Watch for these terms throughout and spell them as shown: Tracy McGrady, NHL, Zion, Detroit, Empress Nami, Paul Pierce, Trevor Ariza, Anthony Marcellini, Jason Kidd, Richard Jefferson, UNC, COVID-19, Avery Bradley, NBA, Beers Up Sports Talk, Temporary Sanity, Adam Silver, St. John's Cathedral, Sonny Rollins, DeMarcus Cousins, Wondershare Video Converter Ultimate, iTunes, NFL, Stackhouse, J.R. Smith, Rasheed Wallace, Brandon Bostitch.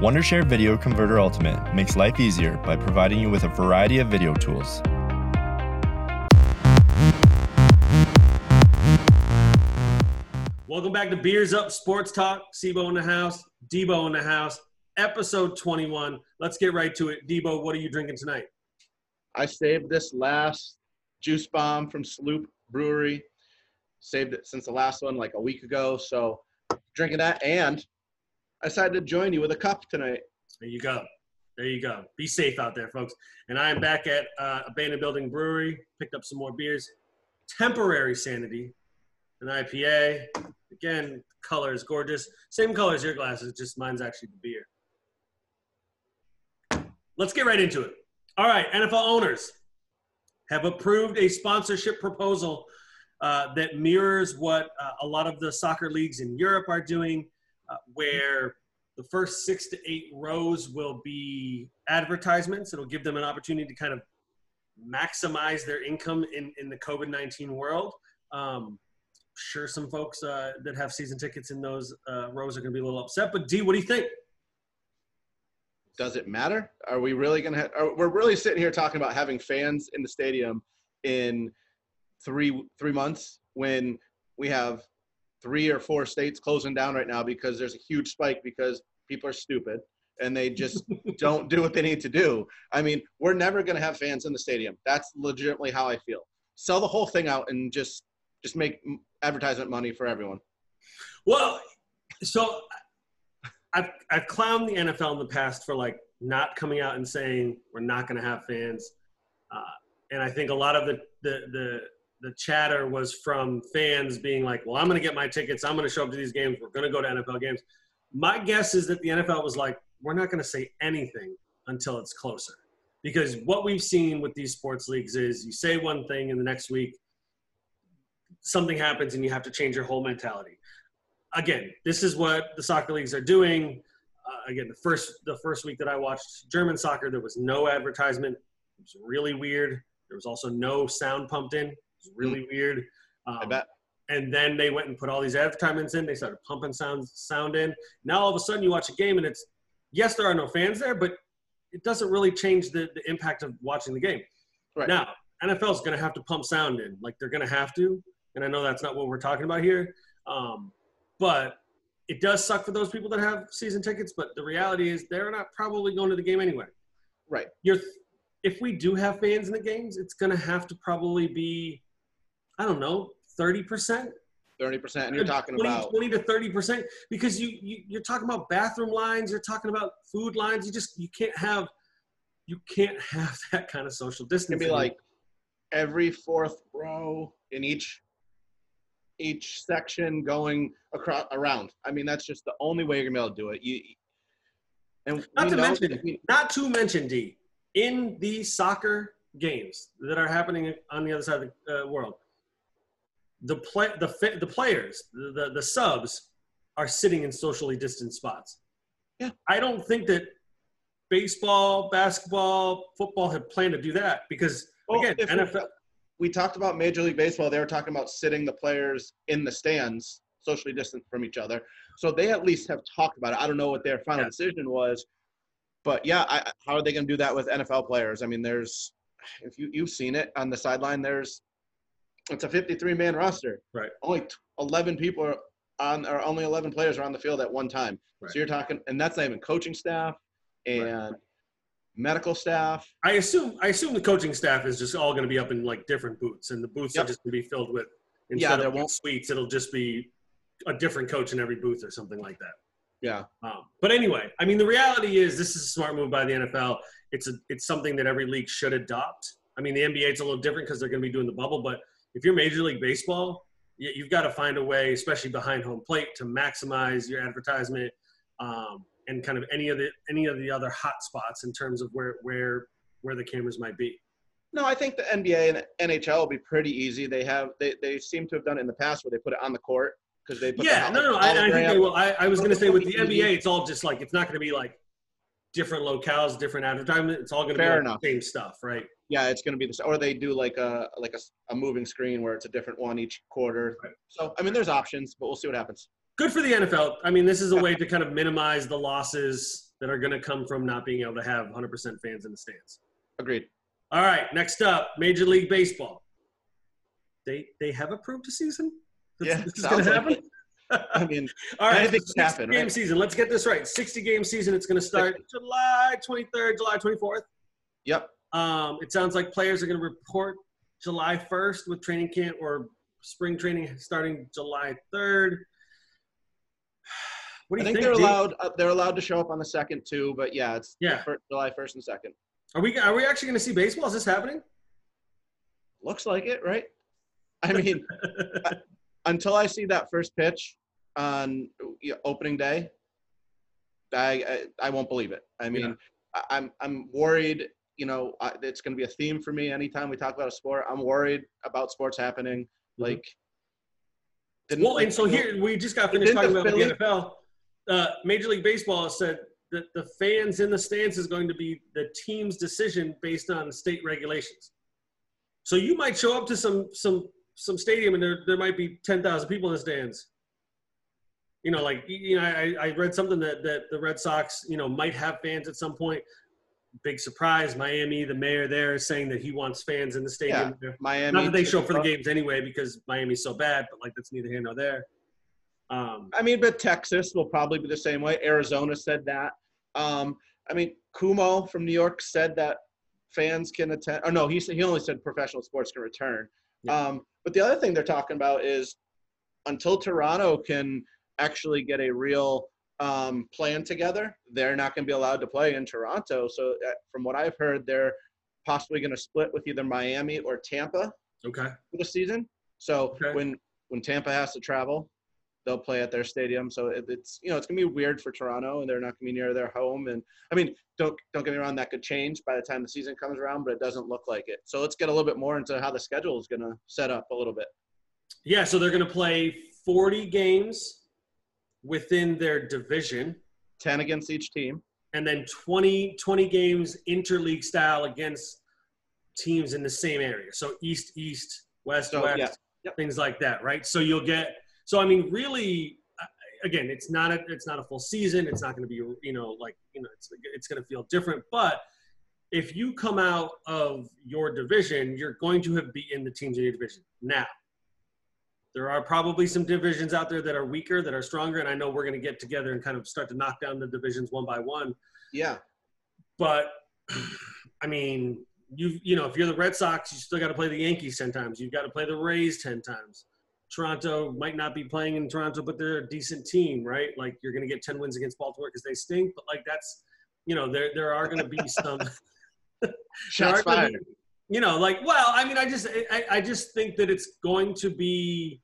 Wondershare Video Converter Ultimate makes life easier by providing you with a variety of video tools. Welcome back to Beers Up Sports Talk. Sebo in the house, Debo in the house, episode 21. Let's get right to it. Debo, what are you drinking tonight? I saved this last juice bomb from Sloop Brewery. Saved it since the last one like a week ago. So drinking that, and I decided to join you with a cup tonight. There you go. There you go. Be safe out there, folks. And I am back at Abandoned Building Brewery. Picked up some more beers. Temporary Sanity, an IPA. Again, color is gorgeous. Same color as your glasses, just mine's actually the beer. Let's get right into it. All right, NFL owners have approved a sponsorship proposal that mirrors what a lot of the soccer leagues in Europe are doing, where the first 6 to 8 rows will be advertisements. It'll give them an opportunity to kind of maximize their income in the COVID-19 world. Sure, some folks that have season tickets in those rows are going to be a little upset. But D, what do you think? Does it matter? Are we really going to we're really sitting here talking about having fans in the stadium in three months when we have 3 or 4 states closing down right now because there's a huge spike because people are stupid and they just don't do what they need to do. I mean, we're never going to have fans in the stadium. That's legitimately how I feel. Sell the whole thing out and just make advertisement money for everyone. Well, so I've clowned the NFL in the past for like not coming out and saying we're not going to have fans. And I think a lot of the chatter was from fans being like, well, I'm going to get my tickets. I'm going to show up to these games. We're going to go to NFL games. My guess is that the NFL was like, we're not going to say anything until it's closer. Because what we've seen with these sports leagues is you say one thing and the next week something happens and you have to change your whole mentality. Again, this is what the soccer leagues are doing. Again, the first week that I watched German soccer, there was no advertisement. It was really weird. There was also no sound pumped in. It was really weird. I bet. And then they went and put all these advertisements in. They started pumping sound in. Now all of a sudden you watch a game and it's, yes, there are no fans there, but it doesn't really change the impact of watching the game. Right. Now, NFL's going to have to pump sound in. Like, they're going to have to. And I know that's not what we're talking about here. But it does suck for those people that have season tickets. But the reality is they're not probably going to the game anyway. Right. If we do have fans in the games, it's going to have to probably be, I don't know, 30%? 30%. And you're talking 20 to 30%. Because you're talking about bathroom lines. You're talking about food lines. You can't have that kind of social distancing. It'd be like every 4th row in each section going across around. I mean, that's just the only way you're gonna be able to do it. Not to mention, D, in the soccer games that are happening on the other side of the world, the subs are sitting in socially distant spots. Yeah, I don't think that baseball, basketball, football had planned to do that because again, NFL. We talked about Major League Baseball. They were talking about sitting the players in the stands, socially distant from each other. So they at least have talked about it. I don't know what their final decision was. But, yeah, how are they going to do that with NFL players? I mean, there's – if you've seen it on the sideline, it's a 53-man roster. Right. Only 11 people are on – or only 11 players are on the field at one time. Right. So you're talking – and that's not even coaching staff and right. – medical staff. I assume the coaching staff is just all going to be up in like different booths, and the booths are just going to be filled with instead of suites. It'll just be a different coach in every booth or something like that. Yeah. But anyway, I mean, the reality is this is a smart move by the NFL. It's something that every league should adopt. I mean, the NBA it's a little different because they're going to be doing the bubble, but if you're Major League Baseball, you've got to find a way, especially behind home plate, to maximize your advertisement. And kind of any of the other hot spots in terms of where the cameras might be. No, I think the NBA and NHL will be pretty easy. They seem to have done it in the past where they put it on the court because they put I think they will. I was going to say with the NBA, it's all just like it's not going to be like different locales, different advertisement. It's all going to be like the same stuff, right? Yeah, it's going to be the or they do like a moving screen where it's a different one each quarter. Right. So I mean, there's options, but we'll see what happens. Good for the NFL. I mean, this is a way to kind of minimize the losses that are going to come from not being able to have 100% fans in the stands. Agreed. All right, next up, Major League Baseball. They have approved a season? This is going to happen? Like I mean, all right, anything's happened, right? 60-game season. Let's get this right. 60-game season. It's going to start July 23rd, July 24th. Yep. It sounds like players are going to report July 1st with training camp or spring training starting July 3rd. What do you think? They're allowed to show up on the 2nd too, but yeah, it's July 1st and 2nd. Are we actually going to see baseball? Is this happening? Looks like it, right? I mean, until I see that first pitch on opening day, I won't believe it. I mean, yeah. I'm worried. You know, it's going to be a theme for me anytime we talk about a sport. I'm worried about sports happening. Mm-hmm. And so here we just got finished talking about the NFL. Major League Baseball said that the fans in the stands is going to be the team's decision based on state regulations. So you might show up to some stadium and there might be 10,000 people in the stands. You know, I read something that the Red Sox, might have fans at some point. Big surprise, Miami, the mayor there is saying that he wants fans in the stadium. Yeah, Miami. Not that they show for the games anyway because Miami's so bad, but that's neither here nor there. But Texas will probably be the same way. Arizona said that. Cuomo from New York said that fans can attend. Oh no, he only said professional sports can return. Yeah. But the other thing they're talking about is until Toronto can actually get a real plan together, they're not going to be allowed to play in Toronto. So from what I've heard, they're possibly going to split with either Miami or Tampa. Okay. For the season. So when Tampa has to travel, they'll play at their stadium. So it's going to be weird for Toronto, and they're not going to be near their home. And don't get me wrong, that could change by the time the season comes around, but it doesn't look like it. So let's get a little bit more into how the schedule is going to set up a little bit. Yeah. So they're going to play 40 games within their division, 10 against each team, and then 20 games interleague style against teams in the same area. So East, West, yeah. Yep. Things like that. Right. So you'll get, really, again, it's not a full season. It's not going to be, it's going to feel different. But if you come out of your division, you're going to have beaten the teams in your division. Now, there are probably some divisions out there that are weaker, that are stronger, and I know we're going to get together and kind of start to knock down the divisions one by one. Yeah. But, if you're the Red Sox, you still got to play the Yankees 10 times. You've got to play the Rays 10 times. Toronto might not be playing in Toronto, but they're a decent team, right? You're going to get 10 wins against Baltimore because they stink. But, that's – there are going to be some – shots fired. I just think that it's going to be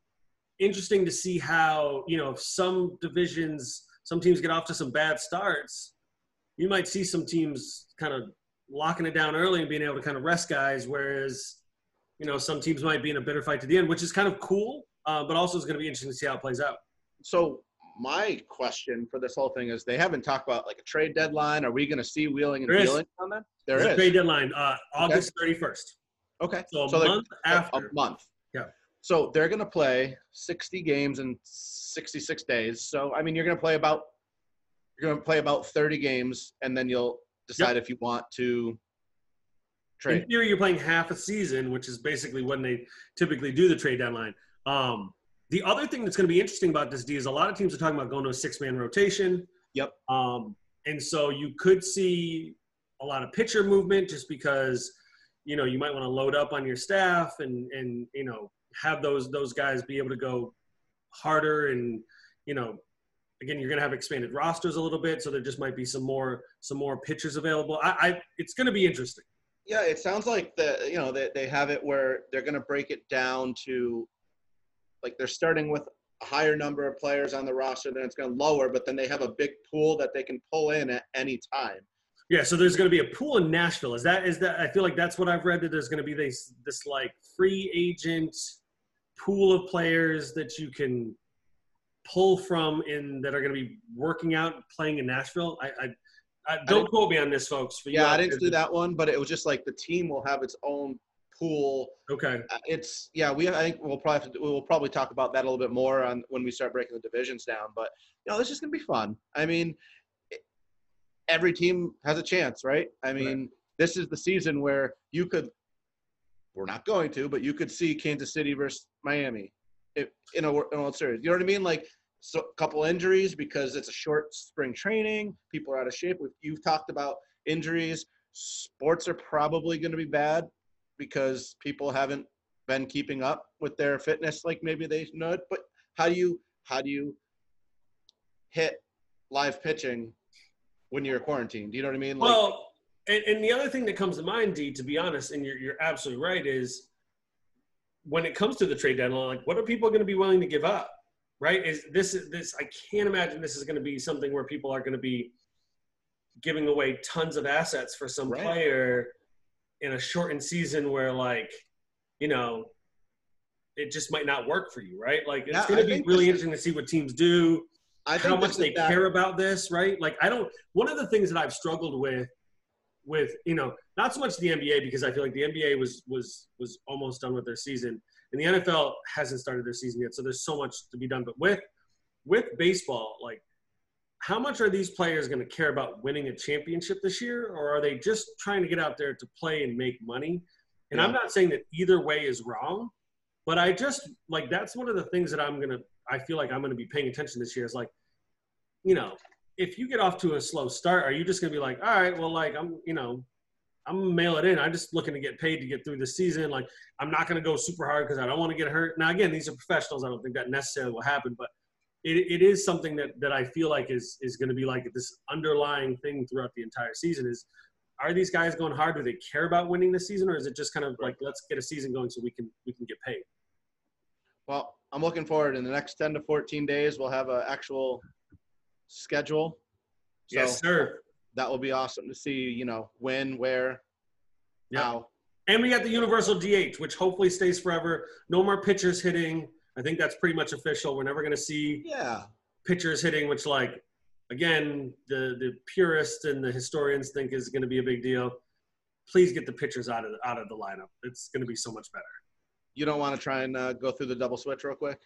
interesting to see how, if some divisions, some teams get off to some bad starts, you might see some teams kind of locking it down early and being able to kind of rest guys, whereas, some teams might be in a bitter fight to the end, which is kind of cool, but also it's going to be interesting to see how it plays out. So my question for this whole thing is they haven't talked about, a trade deadline. Are we going to see wheeling and dealing on that? There's a trade deadline, August 31st. Okay. So a month after. A month. Yeah. So they're going to play 60 games in 66 days. So, you're going to play about 30 games, and then you'll decide if you want to trade. In theory, you're playing half a season, which is basically when they typically do the trade deadline. The other thing that's going to be interesting about this, D, is a lot of teams are talking about going to a six-man rotation. Yep. And so you could see a lot of pitcher movement just because, you might want to load up on your staff and have those guys be able to go harder. And, again, you're going to have expanded rosters a little bit, so there just might be some more pitchers available. It's going to be interesting. Yeah, it sounds like they have it where they're going to break it down to – they're starting with a higher number of players on the roster, then it's going to lower, but then they have a big pool that they can pull in at any time. Yeah, so there's going to be a pool in Nashville. Is that? I feel like that's what I've read, that there's going to be this free agent pool of players that you can pull from that are going to be working out and playing in Nashville. I don't quote me on this, folks. But yeah, I didn't do that one, but it was just the team will have its own pool. Okay. I think we'll probably talk about that a little bit more on when we start breaking the divisions down, but this is going to be fun. every team has a chance, right? I mean, this is the season where you could – we're not going to, but you could see Kansas City versus Miami in a World Series. You know what I mean? Like, so a couple injuries because it's a short spring training. People are out of shape. You've talked about injuries. Sports are probably going to be bad because people haven't been keeping up with their fitness like maybe they should. But how do you hit live pitching when you're quarantined? Do you know what I mean? Like, well, and the other thing that comes to mind, D, to be honest, and you're absolutely right, is when it comes to the trade deadline, like, what are people going to be willing to give up, right? Is this? I can't imagine this is going to be something where people are going to be giving away tons of assets for some player in a shortened season where, like, you know, it just might not work for you, right? Like, it's going to be really interesting to see what teams do, how much they care about this, right? Like, one of the things that I've struggled with, you know, not so much the NBA, because I feel like the NBA was almost done with their season, and the NFL hasn't started their season yet, so there's so much to be done. But with baseball, like, how much are these players going to care about winning a championship this year, or are they just trying to get out there to play and make money? And I'm not saying that either way is wrong, but I just, like, that's one of the things that I feel like I'm going to be paying attention this year is, like, you know, if you get off to a slow start, are you just going to be like, all right, well, like, I'm going to mail it in. I'm just looking to get paid to get through the season. Like, I'm not going to go super hard because I don't want to get hurt. Now, again, these are professionals. I don't think that necessarily will happen, but it is something that I feel like is going to be like this underlying thing throughout the entire season is, are these guys going hard? Do they care about winning this season, or is it just kind of like, let's get a season going so we can get paid? Well, I'm looking forward. In the next 10 to 14 days, we'll have an actual schedule. So yes, sir. That will be awesome to see, you know, when, where, how. And we got the universal DH, which hopefully stays forever. No more pitchers hitting. I think that's pretty much official. We're never going to see pitchers hitting, which, like, again, the purists and the historians think is going to be a big deal. Please get the pitchers out of the lineup. It's going to be so much better. You don't want to try and go through the double switch real quick?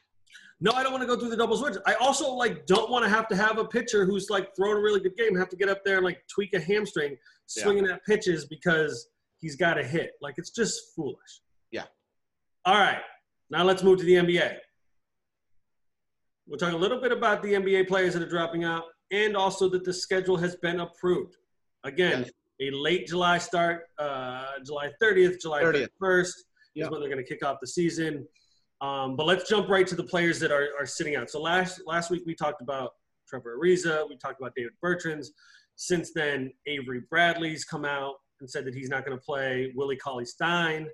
No, I don't want to go through the double switch. I also, like, don't want to have a pitcher who's, like, throwing a really good game, have to get up there and, like, tweak a hamstring swinging at pitches because he's got a hit. Like, it's just foolish. Yeah. All right. Now let's move to the NBA. We'll talk a little bit about the NBA players that are dropping out and also that the schedule has been approved. Again, a late July start, July 30th, July 31st is when they're going to kick off the season. But let's jump right to the players that are sitting out. So last week we talked about Trevor Ariza. We talked about David Bertans. Since then, Avery Bradley's come out and said that he's not going to play. Willie Cauley-Stein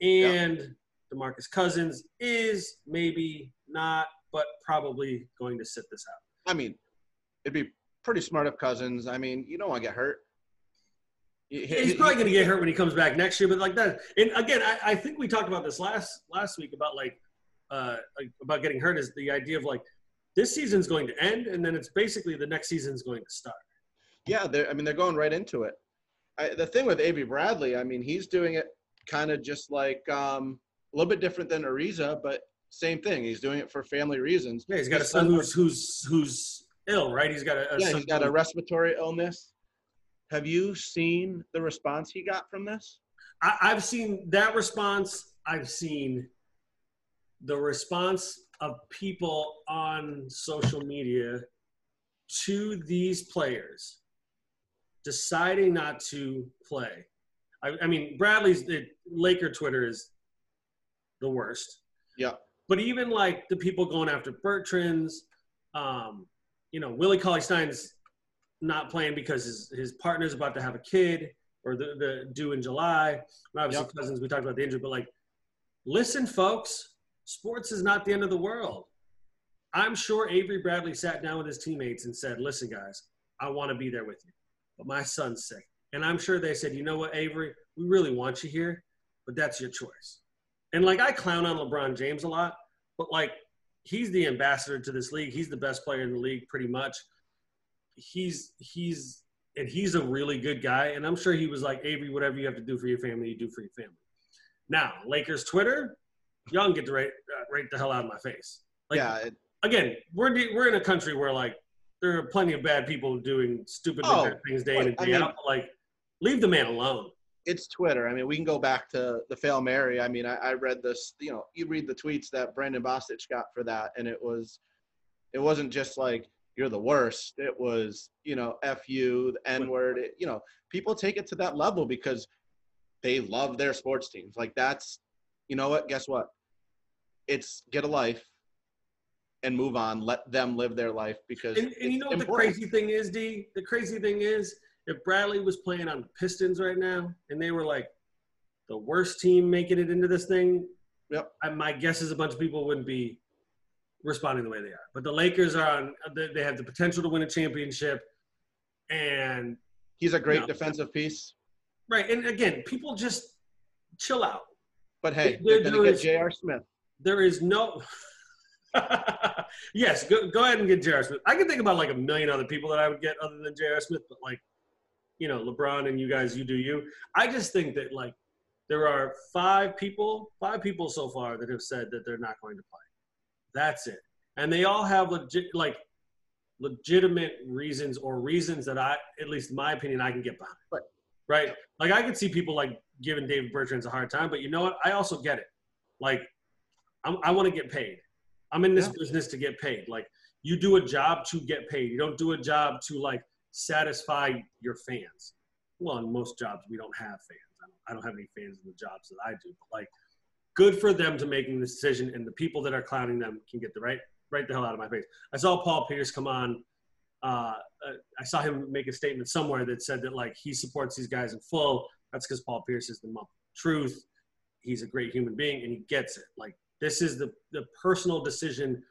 and DeMarcus Cousins is maybe not, but probably going to sit this out. I mean, it'd be pretty smart of Cousins. I mean, you don't want to get hurt. He's probably going to get hurt when he comes back next year, but like that. And again, I think we talked about this last week about about getting hurt is the idea of like this season's going to end, and then it's basically the next season's going to start. Yeah, they're going right into it. The thing with Avery Bradley, I mean, he's doing it kind of just like a little bit different than Ariza, but same thing. He's doing it for family reasons. Yeah, he's got his son who's ill, right? He's got son he's got a respiratory illness. Have you seen the response he got from this? I've seen that response. I've seen the response of people on social media to these players deciding not to play. I mean, Bradley's Laker Twitter is the worst. Yeah. But even like the people going after Bertans, you know, Willie Cauley-Stein's not playing because his partner's about to have a kid or the due in July. And obviously Cousins, we talked about the injury, but like, listen, folks, sports is not the end of the world. I'm sure Avery Bradley sat down with his teammates and said, listen, guys, I want to be there with you, but my son's sick. And I'm sure they said, you know what, Avery, we really want you here, but that's your choice. And, like, I clown on LeBron James a lot, but, like, he's the ambassador to this league. He's the best player in the league pretty much. He's a really good guy, and I'm sure he was like, Avery, whatever you have to do for your family, you do for your family. Now, Lakers Twitter, y'all can get to right the hell out of my face. Like, again, we're in a country where, like, there are plenty of bad people doing stupid things day in and day out. Like, leave the man alone. It's Twitter. I mean, we can go back to the Hail Mary. I mean, I read this, you know, you read the tweets that Brandon Bostitch got for that. And it wasn't just like, you're the worst. It was, you know, F you, the N word, you know, people take it to that level because they love their sports teams. Like, that's, you know what, guess what? It's get a life and move on. Let them live their life because and you know what important. The crazy thing is, D? The crazy thing is, if Bradley was playing on the Pistons right now and they were like the worst team making it into this thing, yep. My guess is a bunch of people wouldn't be responding the way they are. But the Lakers are on – they have the potential to win a championship and – He's a great defensive piece. Right. And, again, people just chill out. But, hey, they're going to get J.R. Smith. There is no – yes, go ahead and get J.R. Smith. I can think about like a million other people that I would get other than J.R. Smith, but like, you know, LeBron and you guys, you do you. I just think that, like, there are five people so far that have said that they're not going to play. That's it. And they all have legitimate reasons or reasons that I, at least in my opinion, I can get behind. Right? Like, I could see people like giving David Bertans a hard time, but you know what? I also get it. Like, I want to get paid. I'm in this business to get paid. Like, you do a job to get paid. You don't do a job to, like, satisfy your fans. Well, in most jobs, we don't have fans. I don't have any fans in the jobs that I do. But, like, good for them to making the decision, and the people that are clowning them can get the right the hell out of my face. I saw Paul Pierce come on. I saw him make a statement somewhere that said that, like, he supports these guys in full. That's because Paul Pierce is the mouth of truth. He's a great human being, and he gets it. Like, this is the personal decision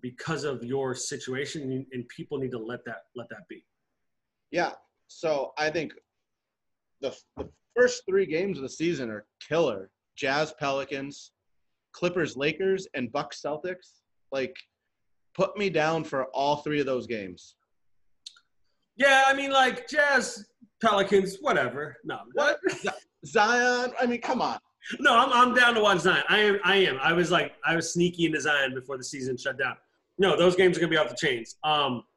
because of your situation, and people need to let that be. Yeah. So I think the first three games of the season are killer. Jazz Pelicans, Clippers Lakers, and Bucks Celtics. Like, put me down for all three of those games. Yeah, I mean, like, Jazz Pelicans, whatever. No, what? Zion? I mean, come on. No, I'm down to watch Zion. I am. I was sneaky into Zion before the season shut down. No, those games are gonna be off the chains.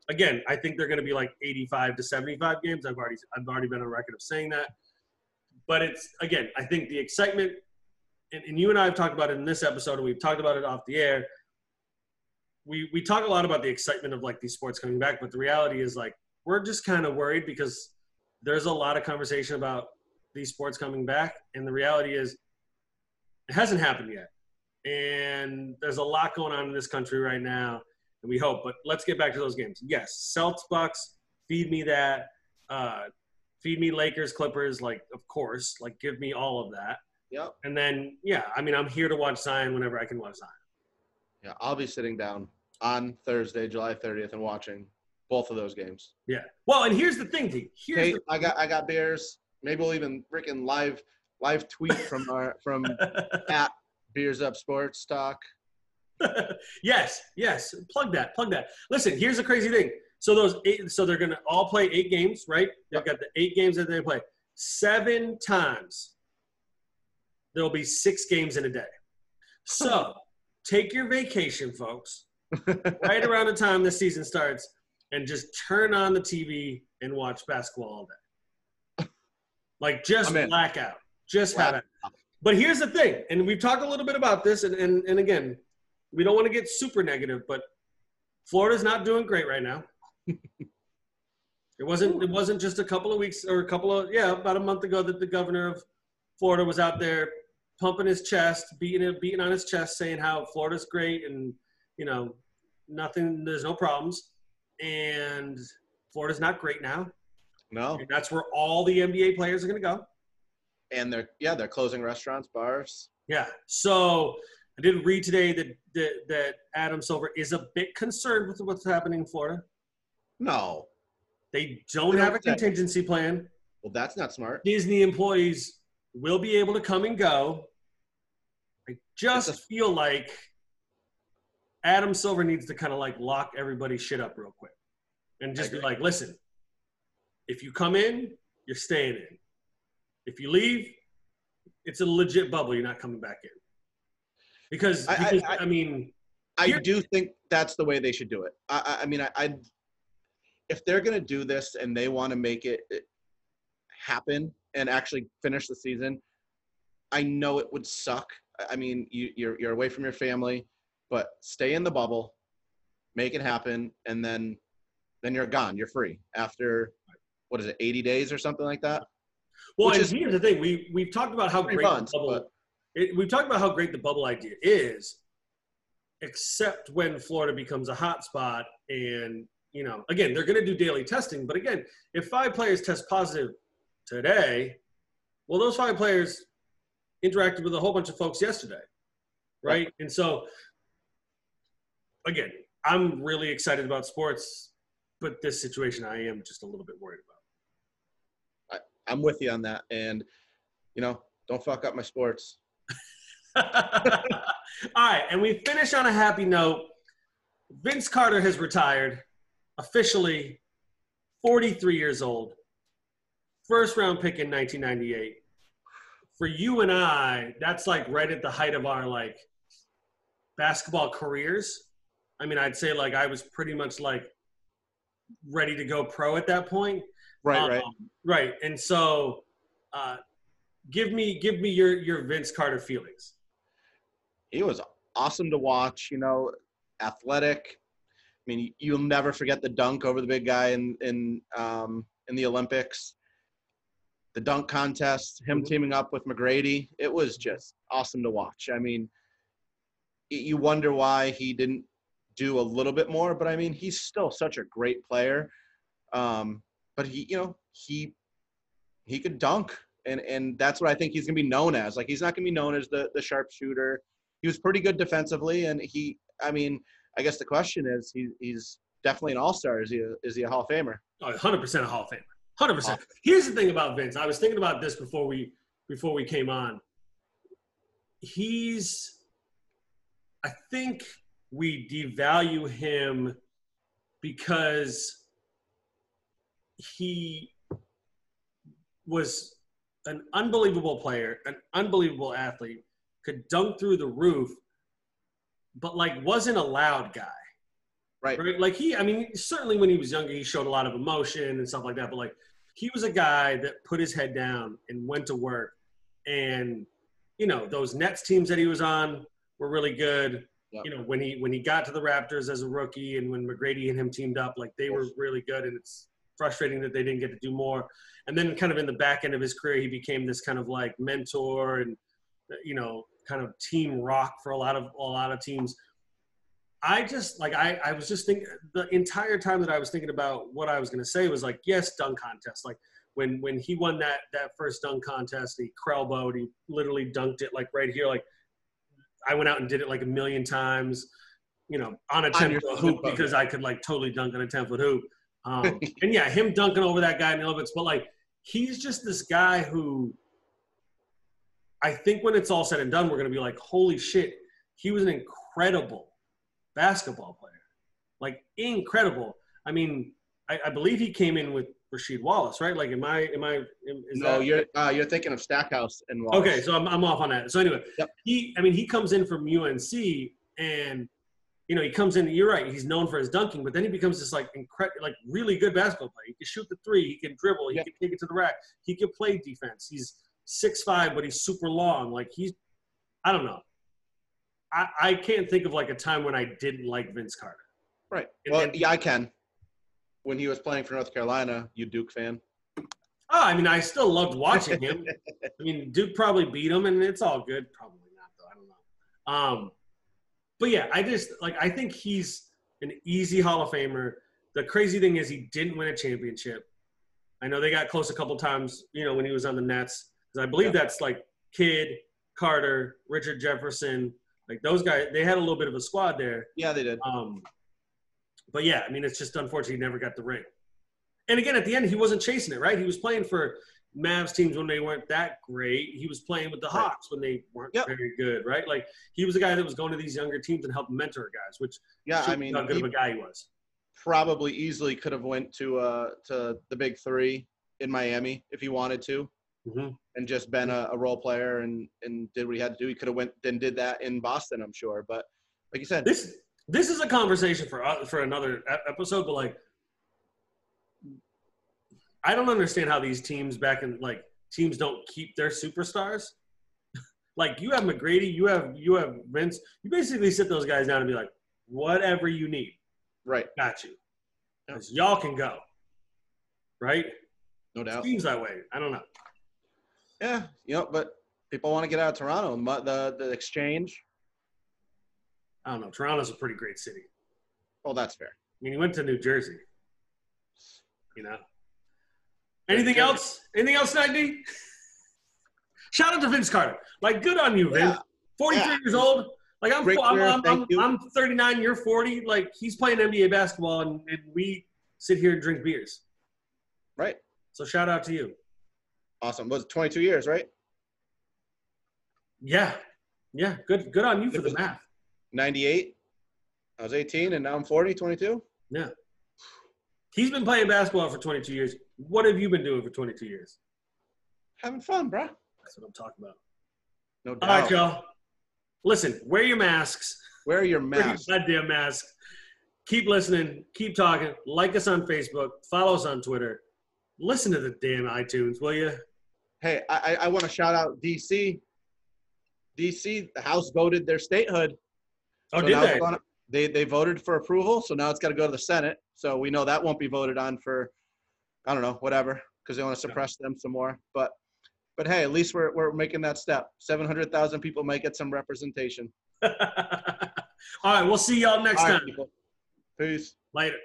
Again, I think they're gonna be like 85 to 75 games. I've already been on record of saying that. But it's, again, I think the excitement, and you and I have talked about it in this episode, and we've talked about it off the air. We talk a lot about the excitement of, like, these sports coming back, but the reality is, like, we're just kind of worried because there's a lot of conversation about these sports coming back, and the reality is it hasn't happened yet. And there's a lot going on in this country right now, and we hope. But let's get back to those games. Yes, Celtics, Bucks, feed me that. Feed me Lakers, Clippers, like, of course. Like, give me all of that. Yep. And then, yeah, I mean, I'm here to watch Zion whenever I can watch Zion. Yeah, I'll be sitting down on Thursday, July 30th, and watching both of those games. Yeah. Well, and here's the thing, D. Hey, I got Bears. Maybe we'll even freaking live tweet from from at Beers Up Sports Talk. Yes. Plug that. Listen, here's the crazy thing. So they're gonna all play 8 games, right? They've got the 8 games that they play. 7 times there'll be 6 games in a day. So take your vacation, folks, right around the time the season starts, and just turn on the TV and watch basketball all day. Like, just blackout. Just have it. But here's the thing, and we've talked a little bit about this, and again, we don't want to get super negative, but Florida's not doing great right now. It wasn't just a couple of weeks or about a month ago that the governor of Florida was out there pumping his chest, beating on his chest, saying how Florida's great and, you know, nothing, there's no problems. And Florida's not great now. No. And that's where all the NBA players are going to go. And they're closing restaurants, bars. Yeah. So I did read today that Adam Silver is a bit concerned with what's happening in Florida. No. They don't have a contingency plan. Well, that's not smart. Disney employees will be able to come and go. I just feel like Adam Silver needs to kind of, like, lock everybody's shit up real quick and just be like, listen, if you come in, you're staying in. If you leave, it's a legit bubble. You're not coming back in. Because I mean. I do think that's the way they should do it. I mean, I if they're going to do this and they want to make it happen and actually finish the season, I know it would suck. I mean, you're away from your family, but stay in the bubble, make it happen, and then you're gone. You're free after, what is it, 80 days or something like that? Well, and here's the thing. We've talked about how great the bubble idea is, except when Florida becomes a hot spot. And, you know, again, they're going to do daily testing. But, again, if 5 players test positive today, well, those 5 players interacted with a whole bunch of folks yesterday, right? And so, again, I'm really excited about sports, but this situation I am just a little bit worried about. I'm with you on that. And, you know, don't fuck up my sports. All right, and we finish on a happy note. Vince Carter has retired, officially 43 years old, first-round pick in 1998. For you and I, that's like right at the height of our, like, basketball careers. I mean, I'd say, like, I was pretty much, like, ready to go pro at that point. Right, right. And so give me your Vince Carter feelings. He was awesome to watch, you know, athletic. I mean, you'll never forget the dunk over the big guy in the Olympics. The dunk contest, him teaming up with McGrady, it was just awesome to watch. I mean, you wonder why he didn't do a little bit more, but I mean, he's still such a great player. But he, you know, he could dunk, and that's what I think he's gonna be known as. Like, he's not gonna be known as the sharpshooter. He was pretty good defensively, and he, I mean, I guess the question is, he's definitely an all-star. Is he a Hall of Famer? Oh, 100% a Hall of Famer. 100%. Here's the thing about Vince. I was thinking about this before we came on. I think we devalue him because he was an unbelievable player, an unbelievable athlete, could dunk through the roof, but, like, wasn't a loud guy. Right. Like, I mean, certainly when he was younger, he showed a lot of emotion and stuff like that. But, like, he was a guy that put his head down and went to work. And, you know, those Nets teams that he was on were really good. Yep. You know, when he got to the Raptors as a rookie and when McGrady and him teamed up, like, they were really good. And it's frustrating that they didn't get to do more. And then kind of in the back end of his career, he became this kind of, like, mentor and, you know, kind of team rock for a lot of teams. I just, like, I was just thinking the entire time that I was thinking about what I was going to say was, like, yes, dunk contest. Like, when he won that first dunk contest, he crowboed, he literally dunked it, like, right here. Like, I went out and did it, like, a million times, you know, on a 10-foot hoop because I could, like, totally dunk on a 10-foot hoop. And, yeah, him dunking over that guy in the Olympics. But, like, he's just this guy who I think when it's all said and done, we're going to be like, holy shit, he was an incredible basketball player, like, incredible. I mean, I believe he came in with Rasheed Wallace, right? Like, no, you're thinking of Stackhouse and Wallace. Okay, so I'm off on that. So anyway, he comes in from UNC, and, you know, he comes in. You're right. He's known for his dunking, but then he becomes this, like, incredible, like, really good basketball player. He can shoot the three. He can dribble. He can take it to the rack. He can play defense. He's 6'5", but he's super long. Like, I don't know. I can't think of, like, a time when I didn't like Vince Carter. Right. I can. When he was playing for North Carolina, you Duke fan? Oh, I mean, I still loved watching him. I mean, Duke probably beat him, and it's all good. Probably not, though. I don't know. But, yeah, I just, like, I think he's an easy Hall of Famer. The crazy thing is he didn't win a championship. I know they got close a couple times, you know, when he was on the Nets. Because I believe that's, like, Kidd, Carter, Richard Jefferson. Like, those guys, they had a little bit of a squad there. Yeah, they did. But, yeah, I mean, it's just unfortunate he never got the ring. And, again, at the end, he wasn't chasing it, right? He was playing for Mavs teams when they weren't that great. He was playing with the Hawks when they weren't very good, right? Like, he was a guy that was going to these younger teams and helping mentor guys, which I mean, how good of a guy he was. Probably easily could have went to the Big Three in Miami if he wanted to. Mm-hmm. And just been a role player and did what he had to do. He could have went and did that in Boston, I'm sure. But like you said, this is a conversation for another episode. But like, I don't understand how these teams back in like teams don't keep their superstars. Like you have McGrady, you have Vince. You basically sit those guys down and be like, whatever you need, right? Got you. Because y'all can go, right? No doubt. Seems that way. I don't know. Yeah, you know, but people want to get out of Toronto. The exchange. I don't know. Toronto's a pretty great city. Well, that's fair. I mean, you went to New Jersey. You know. Anything else? Anything else, Nagdi? Shout out to Vince Carter. Like, good on you, Vince. Yeah. 43 years old. Like, I'm 39. You're 40. Like, he's playing NBA basketball, and we sit here and drink beers. Right. So shout out to you. Awesome. Was it 22 years, right? Yeah. Yeah. Good on you for the math. 98. I was 18, and now I'm 40, 22. Yeah. He's been playing basketball for 22 years. What have you been doing for 22 years? Having fun, bro. That's what I'm talking about. No doubt. All right, y'all. Listen, wear your masks. Wear your masks. Wear your goddamn masks. Keep listening. Keep talking. Like us on Facebook. Follow us on Twitter. Listen to the damn iTunes, will you? Hey, I want to shout out D.C. D.C., the House voted their statehood. Oh, so did they? They voted for approval, so now it's got to go to the Senate. So we know that won't be voted on for, I don't know, whatever, because they want to suppress them some more. But hey, at least we're making that step. 700,000 people might get some representation. All right, we'll see y'all next time. People. Peace. Later.